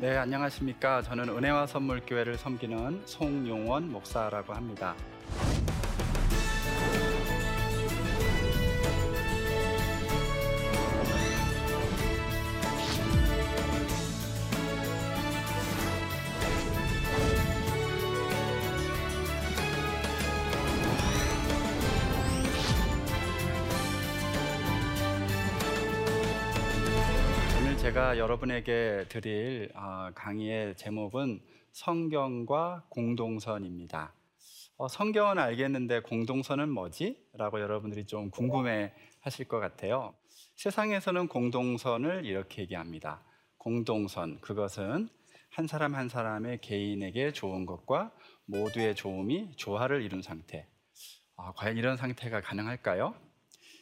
네, 안녕하십니까. 저는 은혜와 선물교회를 섬기는 송용원 목사라고 합니다. 제가 여러분에게 드릴 강의의 제목은 성경과 공동선입니다. 성경은 알겠는데 공동선은 뭐지? 라고 여러분들이 좀 궁금해 하실 것 같아요. 세상에서는 공동선을 이렇게 얘기합니다. 공동선, 그것은 한 사람 한 사람의 개인에게 좋은 것과 모두의 좋음이 조화를 이룬 상태. 과연 이런 상태가 가능할까요?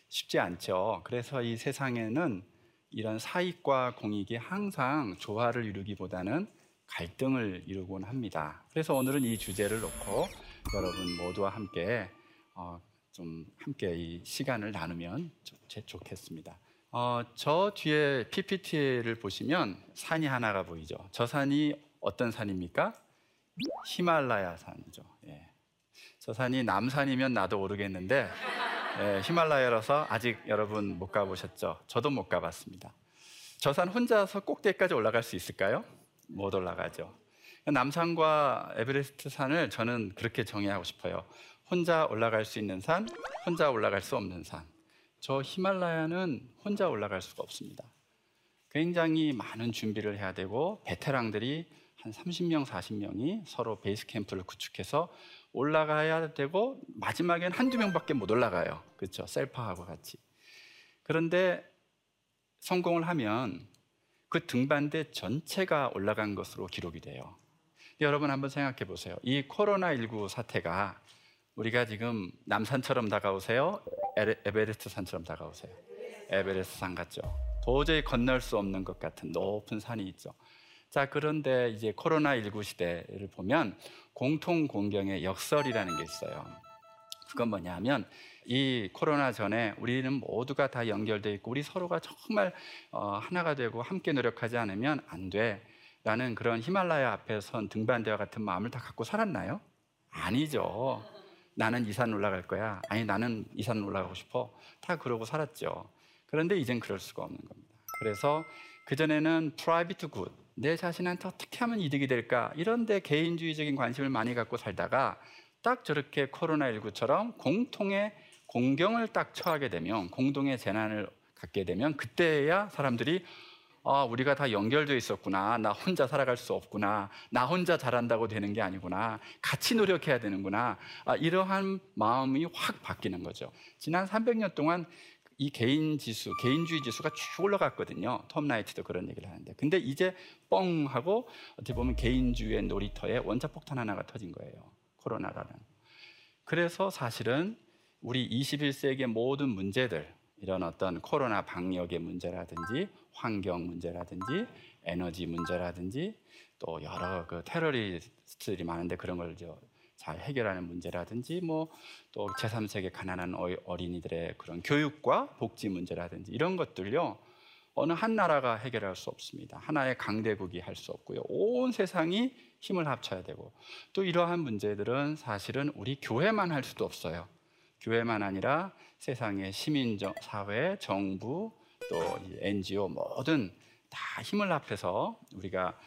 쉽지 않죠. 그래서 이 세상에는 이런 사익과 공익이 항상 조화를 이루기보다는 갈등을 이루곤 합니다. 그래서 오늘은 이 주제를 놓고 여러분 모두와 함께 이 시간을 나누면 좋겠습니다. 저 뒤에 PPT를 보시면 산이 하나가 보이죠. 저 산이 어떤 산입니까? 히말라야 산이죠. 예. 저 산이 남산이면 나도 모르겠는데 예, 히말라야라서 아직 여러분 못 가보셨죠? 저도 못 가봤습니다. 저 산 혼자서 꼭대기까지 올라갈 수 있을까요? 못 올라가죠. 남산과 에베레스트 산을 저는 그렇게 정의하고 싶어요. 혼자 올라갈 수 있는 산, 혼자 올라갈 수 없는 산. 저 히말라야는 혼자 올라갈 수가 없습니다. 굉장히 많은 준비를 해야 되고 베테랑들이 한 30명, 40명이 서로 베이스 캠프를 구축해서 올라가야 되고 마지막엔 한두 명밖에 못 올라가요. 그렇죠? 셀파하고 같이. 그런데 성공을 하면 그 등반대 전체가 올라간 것으로 기록이 돼요. 여러분 한번 생각해 보세요. 이 코로나19 사태가 우리가 지금 남산처럼 다가오세요? 에베레스트 산처럼 다가오세요? 에베레스트 산 같죠? 도저히 건널 수 없는 것 같은 높은 산이 있죠. 자, 그런데 이제 코로나19 시대를 보면 공통공경의 역설이라는 게 있어요. 그건 뭐냐면 이 코로나 전에 우리는 모두가 다 연결되어 있고 우리 서로가 정말 하나가 되고 함께 노력하지 않으면 안 돼 라는 그런 히말라야 앞에 선 등반대와 같은 마음을 다 갖고 살았나요? 아니죠. 나는 이 산 올라갈 거야. 아니, 나는 이 산 올라가고 싶어. 다 그러고 살았죠. 그런데 이젠 그럴 수가 없는 겁니다. 그래서 그전에는 private good, 내 자신한테 어떻게 하면 이득이 될까, 이런 데 개인주의적인 관심을 많이 갖고 살다가 딱 저렇게 코로나19처럼 공통의 공경을 딱 처하게 되면, 공동의 재난을 갖게 되면, 그때야 사람들이 우리가 다 연결되어 있었구나, 나 혼자 살아갈 수 없구나, 나 혼자 잘한다고 되는 게 아니구나, 같이 노력해야 되는구나, 이러한 마음이 확 바뀌는 거죠. 지난 300년 동안 이 개인주의 지수가 쭉 올라갔거든요. 톰 나이트도 그런 얘기를 하는데, 근데 이제 뻥 하고 어떻게 보면 개인주의의 놀이터에 원자폭탄 하나가 터진 거예요. 코로나라는. 그래서 사실은 우리 21세기의 모든 문제들, 이런 어떤 코로나 방역의 문제라든지 환경 문제라든지 에너지 문제라든지 또 여러 그 테러리스트들이 많은데 그런 걸 잘 해결하는 문제라든지, 뭐 또 제3세계 가난한 어린이들의 그런 교육과 복지 문제라든지, 이런 것들요, 어느 한 나라가 해결할 수 없습니다. 하나의 강대국이 할 수 없고요. 온 세상이 힘을 합쳐야 되고, 또 이러한 문제들은 사실은 우리 교회만 할 수도 없어요. 교회만 아니라 세상의 시민사회, 정부, 또 NGO 뭐든 다 힘을 합해서 우리가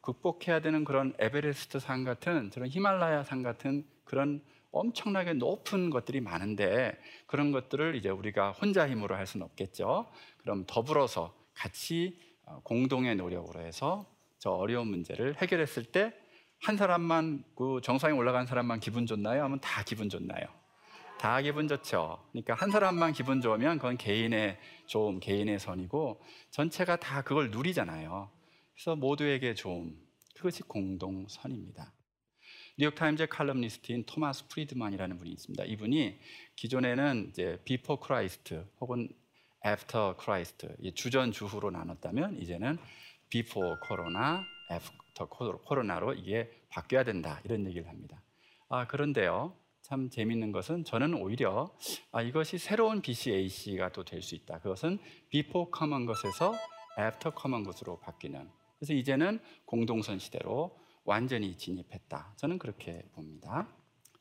극복해야 되는 그런 에베레스트 산 같은, 저런 히말라야 산 같은 그런 엄청나게 높은 것들이 많은데, 그런 것들을 이제 우리가 혼자 힘으로 할 수는 없겠죠. 그럼 더불어서 같이 공동의 노력으로 해서 저 어려운 문제를 해결했을 때, 한 사람만, 그 정상에 올라간 사람만 기분 좋나요? 하면 다 기분 좋나요? 다 기분 좋죠. 그러니까 한 사람만 기분 좋으면 그건 개인의 좋음, 개인의 선이고, 전체가 다 그걸 누리잖아요. 그래서 모두에게 좋음, 그것이 공동선입니다. 뉴욕타임즈의 칼럼니스트인 토마스 프리드만이라는 분이 있습니다. 이분이 기존에는 이제 비포 크라이스트 혹은 애프터 크라이스트, 주전 주후로 나눴다면 이제는 비포 코로나, 애프터 코로나로 이게 바뀌어야 된다, 이런 얘기를 합니다. 그런데요, 참 재미있는 것은 저는 오히려 이것이 새로운 BCAC가 또 될 수 있다. 그것은 비포 커먼 것에서 애프터 커먼 것으로 바뀌는 그래서 이제는 공동선 시대로 완전히 진입했다. 저는 그렇게 봅니다.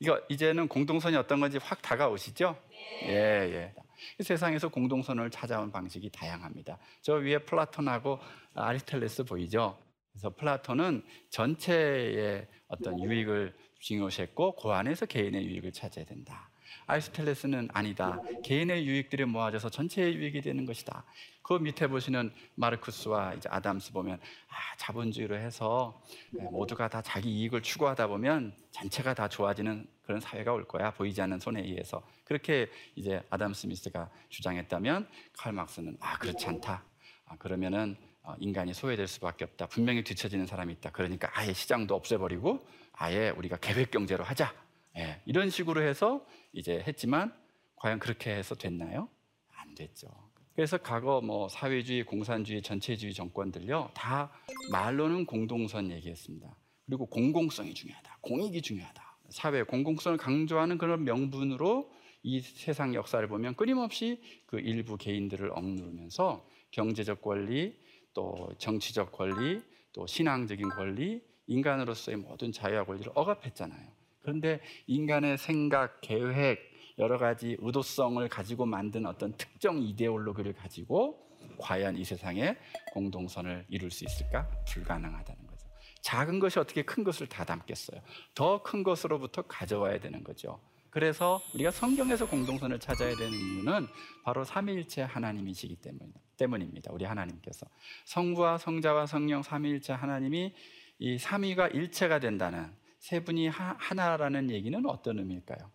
이거 이제는 공동선이 어떤 건지 확 다가오시죠? 네. 예, 예. 세상에서 공동선을 찾아온 방식이 다양합니다. 저 위에 플라톤하고 아리스토텔레스 보이죠? 그래서 플라톤은 전체의 어떤 유익을 중요시했고 그 안에서 개인의 유익을 찾아야 된다. 아리스토텔레스는 아니다. 개인의 유익들이 모아져서 전체의 유익이 되는 것이다. 그 밑에 보시는 마르쿠스와 이제 아담스 보면 자본주의로 해서 모두가 다 자기 이익을 추구하다 보면 전체가 다 좋아지는 그런 사회가 올 거야. 보이지 않는 손에 의해서. 그렇게 이제 아담 스미스가 주장했다면 칼 막스는 그렇지 않다. 그러면은 인간이 소외될 수밖에 없다. 분명히 뒤처지는 사람이 있다. 그러니까 아예 시장도 없애버리고 아예 우리가 계획 경제로 하자. 예, 이런 식으로 해서 이제 했지만 과연 그렇게 해서 됐나요? 안 됐죠. 그래서 과거 뭐 사회주의, 공산주의, 전체주의 정권들요 다 말로는 공동선 얘기했습니다. 그리고 공공성이 중요하다, 공익이 중요하다. 사회 공공성을 강조하는 그런 명분으로 이 세상 역사를 보면 끊임없이 그 일부 개인들을 억누르면서 경제적 권리, 또 정치적 권리, 또 신앙적인 권리, 인간으로서의 모든 자유와 권리를 억압했잖아요. 그런데 인간의 생각, 계획, 여러 가지 의도성을 가지고 만든 어떤 특정 이데올로기를 가지고 과연 이 세상에 공동선을 이룰 수 있을까? 불가능하다는 거죠. 작은 것이 어떻게 큰 것을 다 담겠어요? 더 큰 것으로부터 가져와야 되는 거죠. 그래서 우리가 성경에서 공동선을 찾아야 되는 이유는 바로 삼위일체 하나님이시기 때문입니다. 우리 하나님께서 성부와 성자와 성령 삼위일체 하나님이 이 삼위가 일체가 된다는 세 분이 하나라는 얘기는 어떤 의미일까요?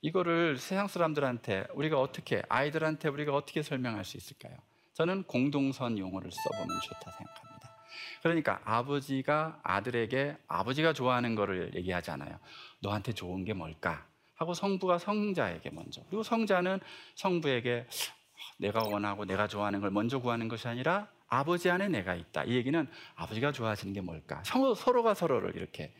이거를 세상 사람들한테 우리가 어떻게, 아이들한테 우리가 어떻게 설명할 수 있을까요? 저는 공동선 용어를 써보면 좋다 생각합니다. 그러니까 아버지가 아들에게 아버지가 좋아하는 거를 얘기하지 않아요. 너한테 좋은 게 뭘까? 하고 성부가 성자에게 먼저, 그리고 성자는 성부에게 내가 원하고 내가 좋아하는 걸 먼저 구하는 것이 아니라 아버지 안에 내가 있다. 이 얘기는 아버지가 좋아하시는 게 뭘까? 서로가 서로를 이렇게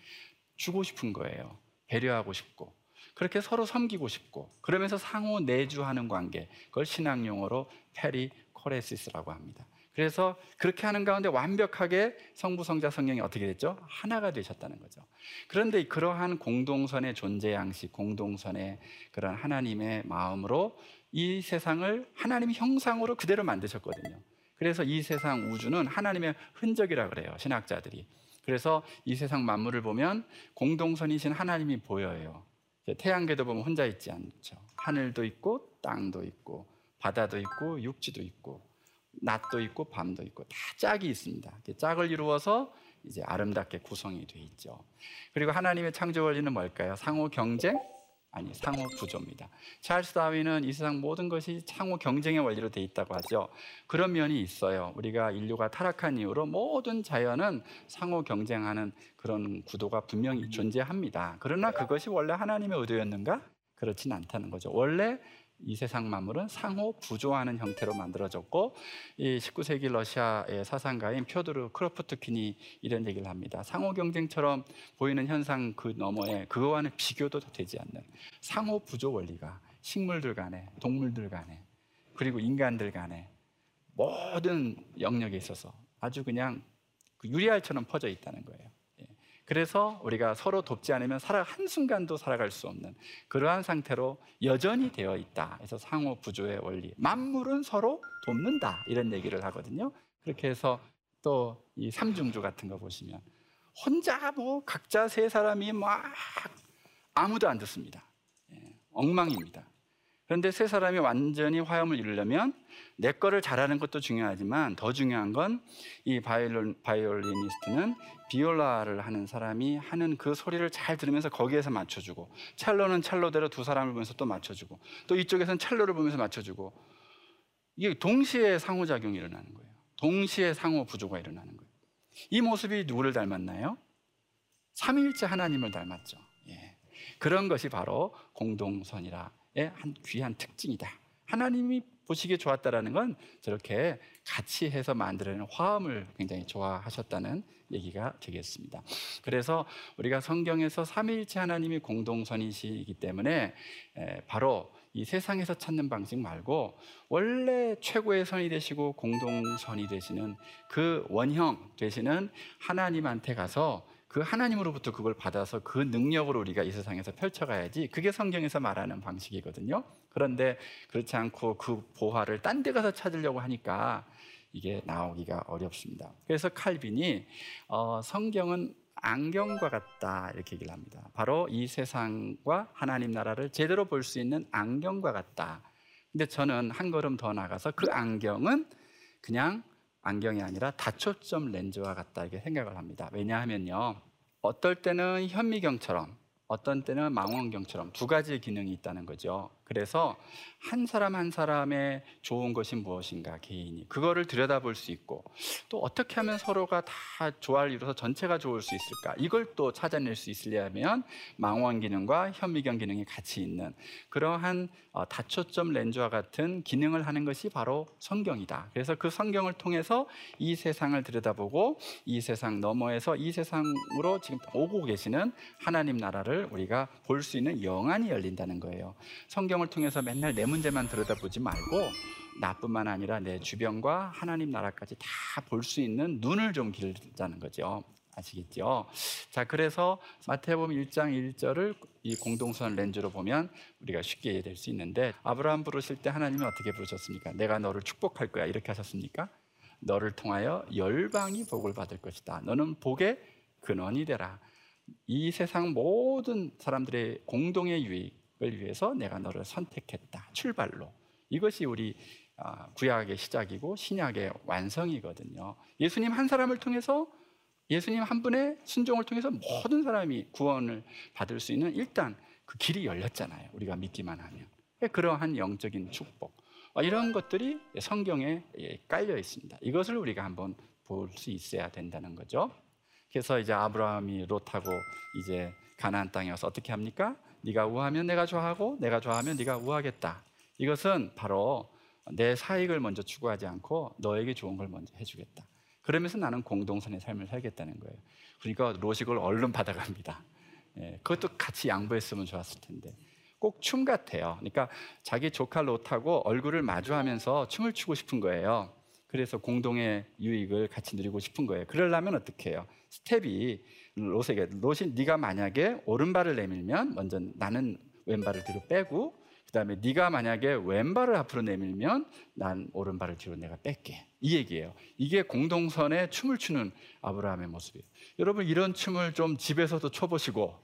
주고 싶은 거예요. 배려하고 싶고 그렇게 서로 섬기고 싶고 그러면서 상호 내주하는 관계, 그걸 신학 용어로 페리코레시스라고 합니다. 그래서 그렇게 하는 가운데 완벽하게 성부, 성자, 성령이 어떻게 됐죠? 하나가 되셨다는 거죠. 그런데 그러한 공동선의 존재 양식, 공동선의 그런 하나님의 마음으로 이 세상을 하나님의 형상으로 그대로 만드셨거든요. 그래서 이 세상 우주는 하나님의 흔적이라 그래요, 신학자들이. 그래서 이 세상 만물을 보면 공동선이신 하나님이 보여요. 태양계도 보면 혼자 있지 않죠. 하늘도 있고 땅도 있고 바다도 있고 육지도 있고 낮도 있고 밤도 있고 다 짝이 있습니다. 짝을 이루어서 이제 아름답게 구성이 돼 있죠. 그리고 하나님의 창조 원리는 뭘까요? 상호 경쟁? 아니, 상호 구조입니다. 찰스 다윈은 이 세상 모든 것이 상호 경쟁의 원리로 돼 있다고 하죠. 그런 면이 있어요. 우리가 인류가 타락한 이후로 모든 자연은 상호 경쟁하는 그런 구도가 분명히 존재합니다. 그러나 그것이 원래 하나님의 의도였는가? 그렇진 않다는 거죠. 원래 이 세상 만물은 상호 부조하는 형태로 만들어졌고, 이 19세기 러시아의 사상가인 표드르 크로포트킨이 이런 얘기를 합니다. 상호 경쟁처럼 보이는 현상 그 너머에 그거와는 비교도 되지 않는 상호 부조 원리가 식물들 간에, 동물들 간에, 그리고 인간들 간에 모든 영역에 있어서 아주 그냥 유리알처럼 퍼져 있다는 거예요. 그래서 우리가 서로 돕지 않으면 한순간도 살아갈 수 없는 그러한 상태로 여전히 되어 있다. 그래서 상호 부조의 원리, 만물은 서로 돕는다, 이런 얘기를 하거든요. 그렇게 해서 또 이 삼중주 같은 거 보시면 혼자 뭐 각자 세 사람이 막 아무도 안 듣습니다. 예, 엉망입니다. 그런데 세 사람이 완전히 화음을 이루려면 내 거를 잘하는 것도 중요하지만 더 중요한 건 이 바이올리니스트는 비올라를 하는 사람이 하는 그 소리를 잘 들으면서 거기에서 맞춰주고, 첼로는 첼로대로 두 사람을 보면서 또 맞춰주고, 또 이쪽에서는 첼로를 보면서 맞춰주고, 이게 동시에 상호작용이 일어나는 거예요. 동시에 상호 부조가 일어나는 거예요. 이 모습이 누구를 닮았나요? 삼위일체 하나님을 닮았죠. 예. 그런 것이 바로 공동선이라 한 귀한 특징이다. 하나님이 보시기에 좋았다라는 건 저렇게 같이 해서 만들어낸 화음을 굉장히 좋아하셨다는 얘기가 되겠습니다. 그래서 우리가 성경에서 삼위일체 하나님이 공동선이시기 때문에 바로 이 세상에서 찾는 방식 말고 원래 최고의 선이 되시고 공동선이 되시는 그 원형 되시는 하나님한테 가서 그 하나님으로부터 그걸 받아서 그 능력으로 우리가 이 세상에서 펼쳐가야지, 그게 성경에서 말하는 방식이거든요. 그런데 그렇지 않고 그 보화를 딴 데 가서 찾으려고 하니까 이게 나오기가 어렵습니다. 그래서 칼빈이 성경은 안경과 같다 이렇게 얘기를 합니다. 바로 이 세상과 하나님 나라를 제대로 볼 수 있는 안경과 같다. 근데 저는 한 걸음 더 나가서 그 안경은 그냥 안경이 아니라 다초점 렌즈와 같다 이렇게 생각을 합니다. 왜냐하면요, 어떨 때는 현미경처럼 어떤 때는 망원경처럼 두 가지 기능이 있다는 거죠. 그래서 한 사람 한 사람의 좋은 것이 무엇인가, 개인이 그거를 들여다볼 수 있고, 또 어떻게 하면 서로가 다 조화를 이루어서 전체가 좋을 수 있을까, 이걸 또 찾아낼 수 있으려면 망원 기능과 현미경 기능이 같이 있는 그러한 다초점 렌즈와 같은 기능을 하는 것이 바로 성경이다. 그래서 그 성경을 통해서 이 세상을 들여다보고 이 세상 너머에서 이 세상으로 지금 오고 계시는 하나님 나라를 우리가 볼 수 있는 영안이 열린다는 거예요. 성경을 통해서 맨날 내 문제만 들여다보지 말고 나뿐만 아니라 내 주변과 하나님 나라까지 다 볼 수 있는 눈을 좀 길자는 거죠. 아시겠죠? 자, 그래서 마태복음 1장 1절을 이 공동선 렌즈로 보면 우리가 쉽게 이해될 수 있는데, 아브라함 부르실 때 하나님은 어떻게 부르셨습니까? 내가 너를 축복할 거야 이렇게 하셨습니까? 너를 통하여 열방이 복을 받을 것이다. 너는 복의 근원이 되라. 이 세상 모든 사람들의 공동의 유익 을 위해서 내가 너를 선택했다. 출발로. 이것이 우리 구약의 시작이고 신약의 완성이거든요. 예수님 한 사람을 통해서, 예수님 한 분의 순종을 통해서 모든 사람이 구원을 받을 수 있는 일단 그 길이 열렸잖아요. 우리가 믿기만 하면. 그러한 영적인 축복, 이런 것들이 성경에 깔려 있습니다. 이것을 우리가 한번 볼 수 있어야 된다는 거죠. 그래서 이제 아브라함이 롯하고 이제 가나안 땅에 와서 어떻게 합니까? 네가 우하면 내가 좋아하고 내가 좋아하면 네가 우하겠다. 이것은 바로 내 사익을 먼저 추구하지 않고 너에게 좋은 걸 먼저 해주겠다. 그러면서 나는 공동선의 삶을 살겠다는 거예요. 그러니까 롯이 그걸 얼른 받아갑니다. 예, 그것도 같이 양보했으면 좋았을 텐데. 꼭 춤 같아요. 그러니까 자기 조카 롯하고 얼굴을 마주하면서 춤을 추고 싶은 거예요. 그래서 공동의 유익을 같이 누리고 싶은 거예요. 그러려면 어떻게 해요? 스텝이 롯에게, 롯이 네가 만약에 오른발을 내밀면 먼저 나는 왼발을 뒤로 빼고, 그 다음에 네가 만약에 왼발을 앞으로 내밀면 난 오른발을 뒤로 내가 뺄게, 이 얘기예요. 이게 공동선에 춤을 추는 아브라함의 모습이에요. 여러분, 이런 춤을 좀 집에서도 춰보시고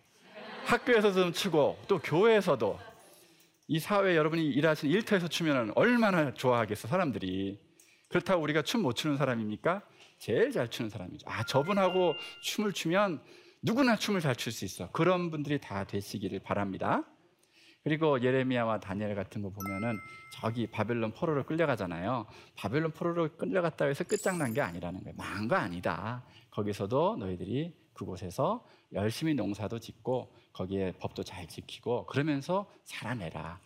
학교에서도 좀 추고 또 교회에서도, 이 사회 여러분이 일하시는 일터에서 추면 얼마나 좋아하겠어 사람들이. 그렇다고 우리가 춤 못 추는 사람입니까? 제일 잘 추는 사람이죠. 아, 저분하고 춤을 추면 누구나 춤을 잘 출 수 있어. 그런 분들이 다 되시기를 바랍니다. 그리고 예레미야와 다니엘 같은 거 보면은 저기 바벨론 포로로 끌려가잖아요. 바벨론 포로로 끌려갔다고 해서 끝장난 게 아니라는 거예요. 망한 거 아니다. 거기서도 너희들이 그곳에서 열심히 농사도 짓고 거기에 법도 잘 지키고 그러면서 살아내라.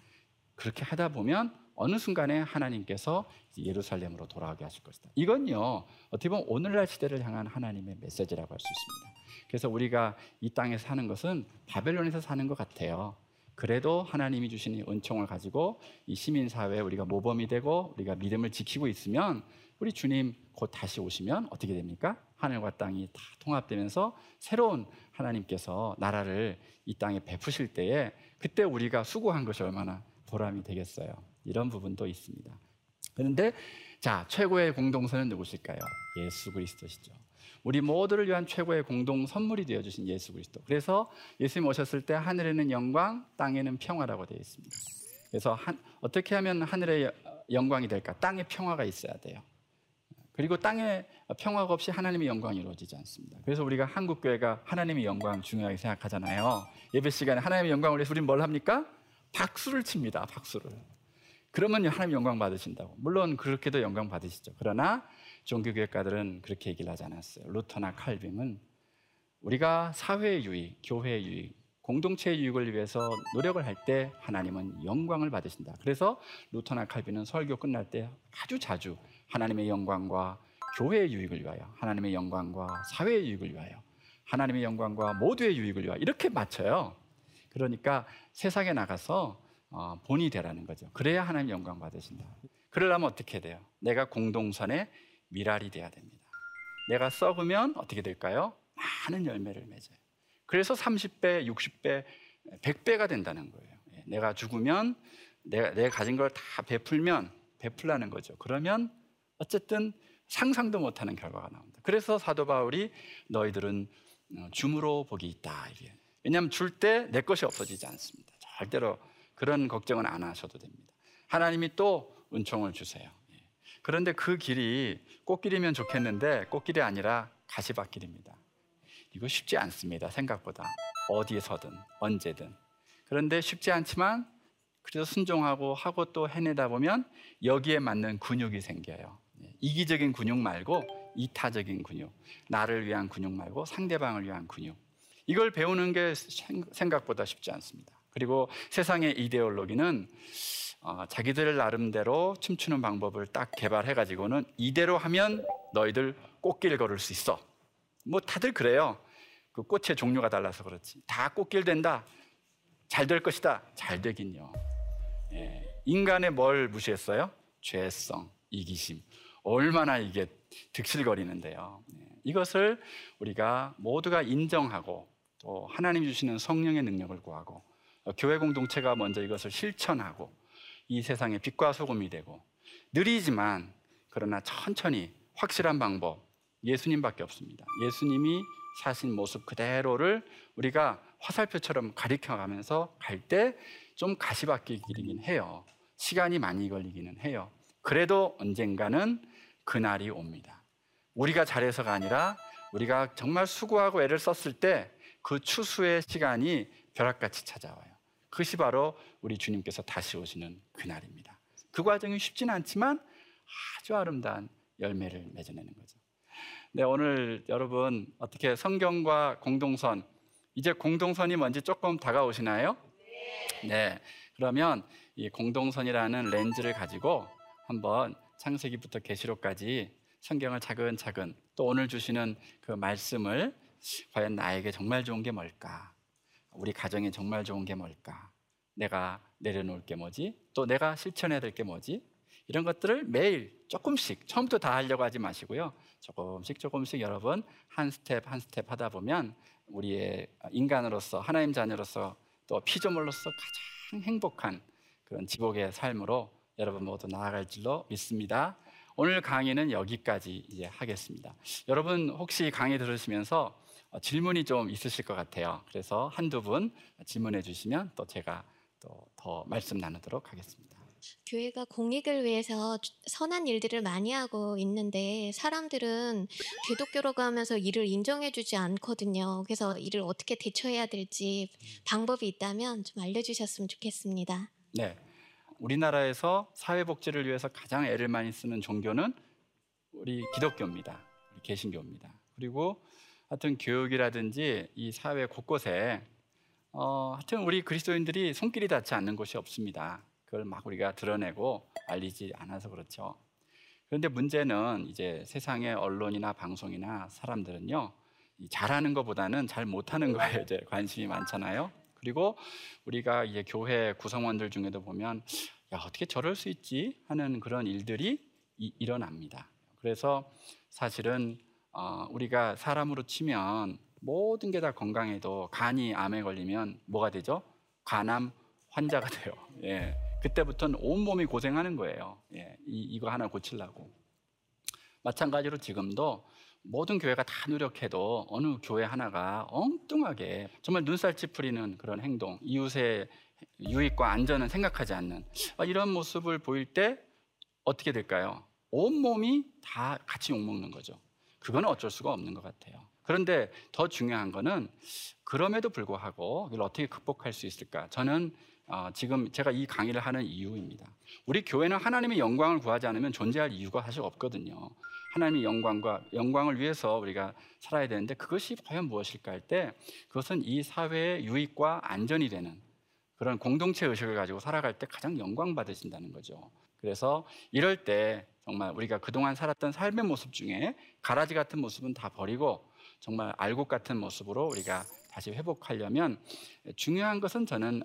그렇게 하다 보면 어느 순간에 하나님께서 예루살렘으로 돌아오게 하실 것이다. 이건요, 어떻게 보면 오늘날 시대를 향한 하나님의 메시지라고 할 수 있습니다. 그래서 우리가 이 땅에서 사는 것은 바벨론에서 사는 것 같아요. 그래도 하나님이 주신 이 은총을 가지고 이 시민사회에 우리가 모범이 되고 우리가 믿음을 지키고 있으면 우리 주님 곧 다시 오시면 어떻게 됩니까? 하늘과 땅이 다 통합되면서 새로운 하나님께서 나라를 이 땅에 베푸실 때에 그때 우리가 수고한 것이 얼마나 보람이 되겠어요. 이런 부분도 있습니다. 그런데 자, 최고의 공동선은 누구실까요? 예수 그리스도시죠. 우리 모두를 위한 최고의 공동 선물이 되어주신 예수 그리스도. 그래서 예수님 오셨을 때 하늘에는 영광, 땅에는 평화라고 되어 있습니다. 그래서 어떻게 하면 하늘의 영광이 될까? 땅에 평화가 있어야 돼요. 그리고 땅에 평화가 없이 하나님의 영광이 이루어지지 않습니다. 그래서 우리가 한국교회가 하나님의 영광 중요하게 생각하잖아요. 예배 시간에 하나님의 영광을 위해서 우리는 뭘 합니까? 박수를 칩니다. 박수를. 그러면 하나님 영광 받으신다고. 물론 그렇게도 영광 받으시죠. 그러나 종교개혁가들은 그렇게 얘기를 하지 않았어요. 루터나 칼빈은 우리가 사회의 유익, 교회의 유익, 공동체의 유익을 위해서 노력을 할 때 하나님은 영광을 받으신다. 그래서 루터나 칼빈은 설교 끝날 때 아주 자주 하나님의 영광과 교회의 유익을 위하여, 하나님의 영광과 사회의 유익을 위하여, 하나님의 영광과 모두의 유익을 위하여 이렇게 맞춰요. 그러니까 세상에 나가서 본이 되라는 거죠. 그래야 하나님 영광 받으신다. 그러려면 어떻게 돼요? 내가 공동선의 미랄이 돼야 됩니다. 내가 썩으면 어떻게 될까요? 많은 열매를 맺어요. 그래서 30배, 60배, 100배가 된다는 거예요. 내가 죽으면 내가 가진 걸 다 베풀라는 거죠. 그러면 어쨌든 상상도 못하는 결과가 나옵니다. 그래서 사도 바울이 너희들은 줌으로 복이 있다. 왜냐하면 줄 때 내 것이 없어지지 않습니다. 절대로 그런 걱정은 안 하셔도 됩니다. 하나님이 또 은총을 주세요. 그런데 그 길이 꽃길이면 좋겠는데 꽃길이 아니라 가시밭길입니다. 이거 쉽지 않습니다. 생각보다. 어디에서든 언제든. 그런데 쉽지 않지만 그래서 순종하고 하고 또 해내다 보면 여기에 맞는 근육이 생겨요. 이기적인 근육 말고 이타적인 근육, 나를 위한 근육 말고 상대방을 위한 근육. 이걸 배우는 게 생각보다 쉽지 않습니다. 그리고 세상의 이데올로기는 자기들 나름대로 춤추는 방법을 딱 개발해가지고는 이대로 하면 너희들 꽃길 걸을 수 있어. 뭐 다들 그래요. 그 꽃의 종류가 달라서 그렇지. 다 꽃길 된다. 잘 될 것이다. 잘 되긴요. 예. 인간의 뭘 무시했어요? 죄성, 이기심. 얼마나 이게 득실거리는데요. 예. 이것을 우리가 모두가 인정하고 또 하나님 주시는 성령의 능력을 구하고 교회 공동체가 먼저 이것을 실천하고 이 세상의 빛과 소금이 되고 느리지만 그러나 천천히 확실한 방법 예수님밖에 없습니다. 예수님이 사신 모습 그대로를 우리가 화살표처럼 가리켜가면서 갈 때 좀 가시밭길 길이긴 해요. 시간이 많이 걸리기는 해요. 그래도 언젠가는 그날이 옵니다. 우리가 잘해서가 아니라 우리가 정말 수고하고 애를 썼을 때 그 추수의 시간이 벼락같이 찾아와요. 그것이 바로 우리 주님께서 다시 오시는 그날입니다. 그 과정이 쉽진 않지만 아주 아름다운 열매를 맺어내는 거죠. 네, 오늘 여러분 어떻게 성경과 공동선, 이제 공동선이 뭔지 조금 다가오시나요? 네. 그러면 이 공동선이라는 렌즈를 가지고 한번 창세기부터 계시록까지 성경을 차근차근 또 오늘 주시는 그 말씀을 과연 나에게 정말 좋은 게 뭘까? 우리 가정에 정말 좋은 게 뭘까? 내가 내려놓을 게 뭐지? 또 내가 실천해야 될 게 뭐지? 이런 것들을 매일 조금씩 처음부터 다 하려고 하지 마시고요. 조금씩 여러분 한 스텝 한 스텝 하다 보면 우리의 인간으로서 하나님 자녀로서 또 피조물로서 가장 행복한 그런 지복의 삶으로 여러분 모두 나아갈 줄로 믿습니다. 오늘 강의는 여기까지 이제 하겠습니다. 여러분 혹시 강의 들으시면서 질문이 좀 있으실 것 같아요. 그래서 한두 분 질문해 주시면 또 제가 또 더 말씀 나누도록 하겠습니다. 교회가 공익을 위해서 선한 일들을 많이 하고 있는데 사람들은 기독교라고 하면서 이를 인정해주지 않거든요. 그래서 이를 어떻게 대처해야 될지 방법이 있다면 좀 알려주셨으면 좋겠습니다. 네, 우리나라에서 사회복지를 위해서 가장 애를 많이 쓰는 종교는 우리 기독교입니다. 우리 개신교입니다. 그리고 하여튼 교육이라든지 이 사회 곳곳에 하여튼 우리 그리스도인들이 손길이 닿지 않는 곳이 없습니다. 그걸 막 우리가 드러내고 알리지 않아서 그렇죠. 그런데 문제는 이제 세상의 언론이나 방송이나 사람들은요, 이 잘하는 것보다는 잘 못하는 거에 이제 관심이 많잖아요. 그리고 우리가 이제 교회 구성원들 중에도 보면 야, 어떻게 저럴 수 있지 하는 그런 일들이 일어납니다. 그래서 사실은 우리가 사람으로 치면 모든 게 다 건강해도 간이 암에 걸리면 뭐가 되죠? 간암 환자가 돼요. 예. 그때부터는 온몸이 고생하는 거예요. 예. 이거 하나 고치려고. 마찬가지로 지금도 모든 교회가 다 노력해도 어느 교회 하나가 엉뚱하게 정말 눈살 찌푸리는 그런 행동, 이웃의 유익과 안전은 생각하지 않는 이런 모습을 보일 때 어떻게 될까요? 온몸이 다 같이 욕먹는 거죠. 그건 어쩔 수가 없는 것 같아요. 그런데 더 중요한 거는 그럼에도 불구하고 이걸 어떻게 극복할 수 있을까? 저는 지금 제가 이 강의를 하는 이유입니다. 우리 교회는 하나님의 영광을 구하지 않으면 존재할 이유가 사실 없거든요. 하나님의 영광을 위해서 우리가 살아야 되는데 그것이 과연 무엇일까 할 때 그것은 이 사회의 유익과 안전이 되는 그런 공동체 의식을 가지고 살아갈 때 가장 영광 받으신다는 거죠. 그래서 이럴 때 정말 우리가 그동안 살았던 삶의 모습 중에 가라지 같은 모습은 다 버리고 정말 알곡 같은 모습으로 우리가 다시 회복하려면 중요한 것은 저는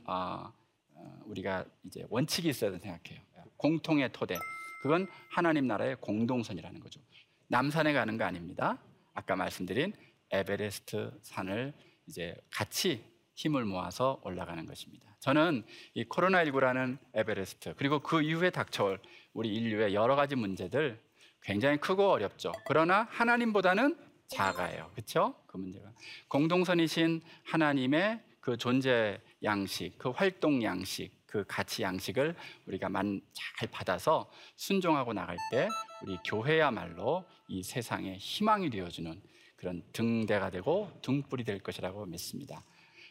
우리가 이제 원칙이 있어야 된다고 생각해요. 공통의 토대. 그건 하나님 나라의 공동선이라는 거죠. 남산에 가는 거 아닙니다. 아까 말씀드린 에베레스트 산을 이제 같이 힘을 모아서 올라가는 것입니다. 저는 이 코로나19라는 에베레스트, 그리고 그 이후에 닥쳐올 우리 인류의 여러 가지 문제들 굉장히 크고 어렵죠. 그러나 하나님보다는 작아요. 그렇죠? 그 문제가. 공동선이신 하나님의 그 존재 양식, 그 활동 양식, 그 가치 양식을 우리가 잘 받아서 순종하고 나갈 때 우리 교회야말로 이 세상의 희망이 되어주는 그런 등대가 되고 등불이 될 것이라고 믿습니다.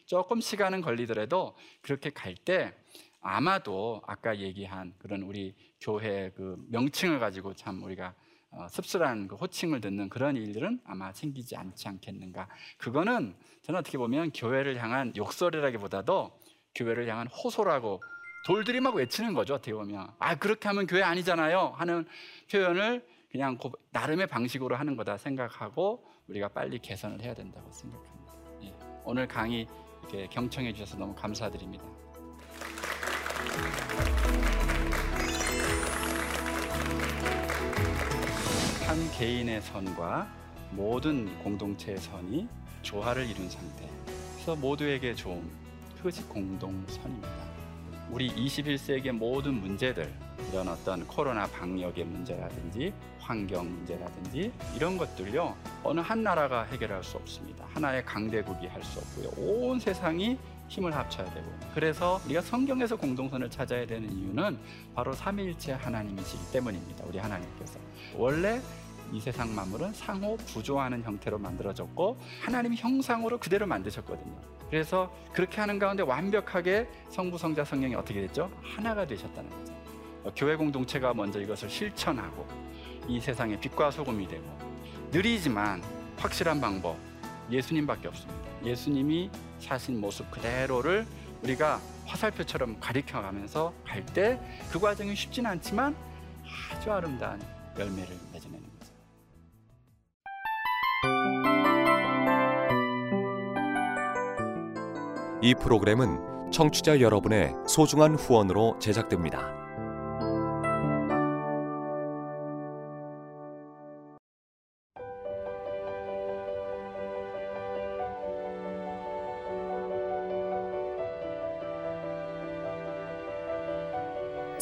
조금 시간은 걸리더라도 그렇게 갈 때 아마도 아까 얘기한 그런 우리 교회 그 명칭을 가지고 참 우리가 씁쓸한 그 호칭을 듣는 그런 일들은 아마 생기지 않지 않겠는가. 그거는 저는 어떻게 보면 교회를 향한 욕설이라기보다도 교회를 향한 호소라고, 돌들이 막 외치는 거죠. 어떻게 보면 아 그렇게 하면 교회 아니잖아요 하는 표현을 그냥 나름의 방식으로 하는 거다 생각하고 우리가 빨리 개선을 해야 된다고 생각합니다. 예. 오늘 강의 이렇게 경청해 주셔서 너무 감사드립니다. 한 개인의 선과 모든 공동체의 선이 조화를 이룬 상태, 그래서 모두에게 좋은 그것이 공동선입니다. 우리 21세기의 모든 문제들, 이런 어떤 코로나 방역의 문제라든지 환경 문제라든지 이런 것들요, 어느 한 나라가 해결할 수 없습니다. 하나의 강대국이 할 수 없고요, 온 세상이 힘을 합쳐야 되고. 그래서 우리가 성경에서 공동선을 찾아야 되는 이유는 바로 삼위일체 하나님이시기 때문입니다. 우리 하나님께서 원래 이 세상 만물은 상호 부조하는 형태로 만들어졌고 하나님 형상으로 그대로 만드셨거든요. 그래서 그렇게 하는 가운데 완벽하게 성부, 성자, 성령이 어떻게 됐죠? 하나가 되셨다는 거죠. 교회 공동체가 먼저 이것을 실천하고 이 세상의 빛과 소금이 되고, 느리지만 확실한 방법 예수님밖에 없습니다. 예수님이 사신 모습 그대로를 우리가 화살표처럼 가리켜가면서 갈 때 그 과정이 쉽진 않지만 아주 아름다운 열매를 맺어내는 거죠. 이 프로그램은 청취자 여러분의 소중한 후원으로 제작됩니다.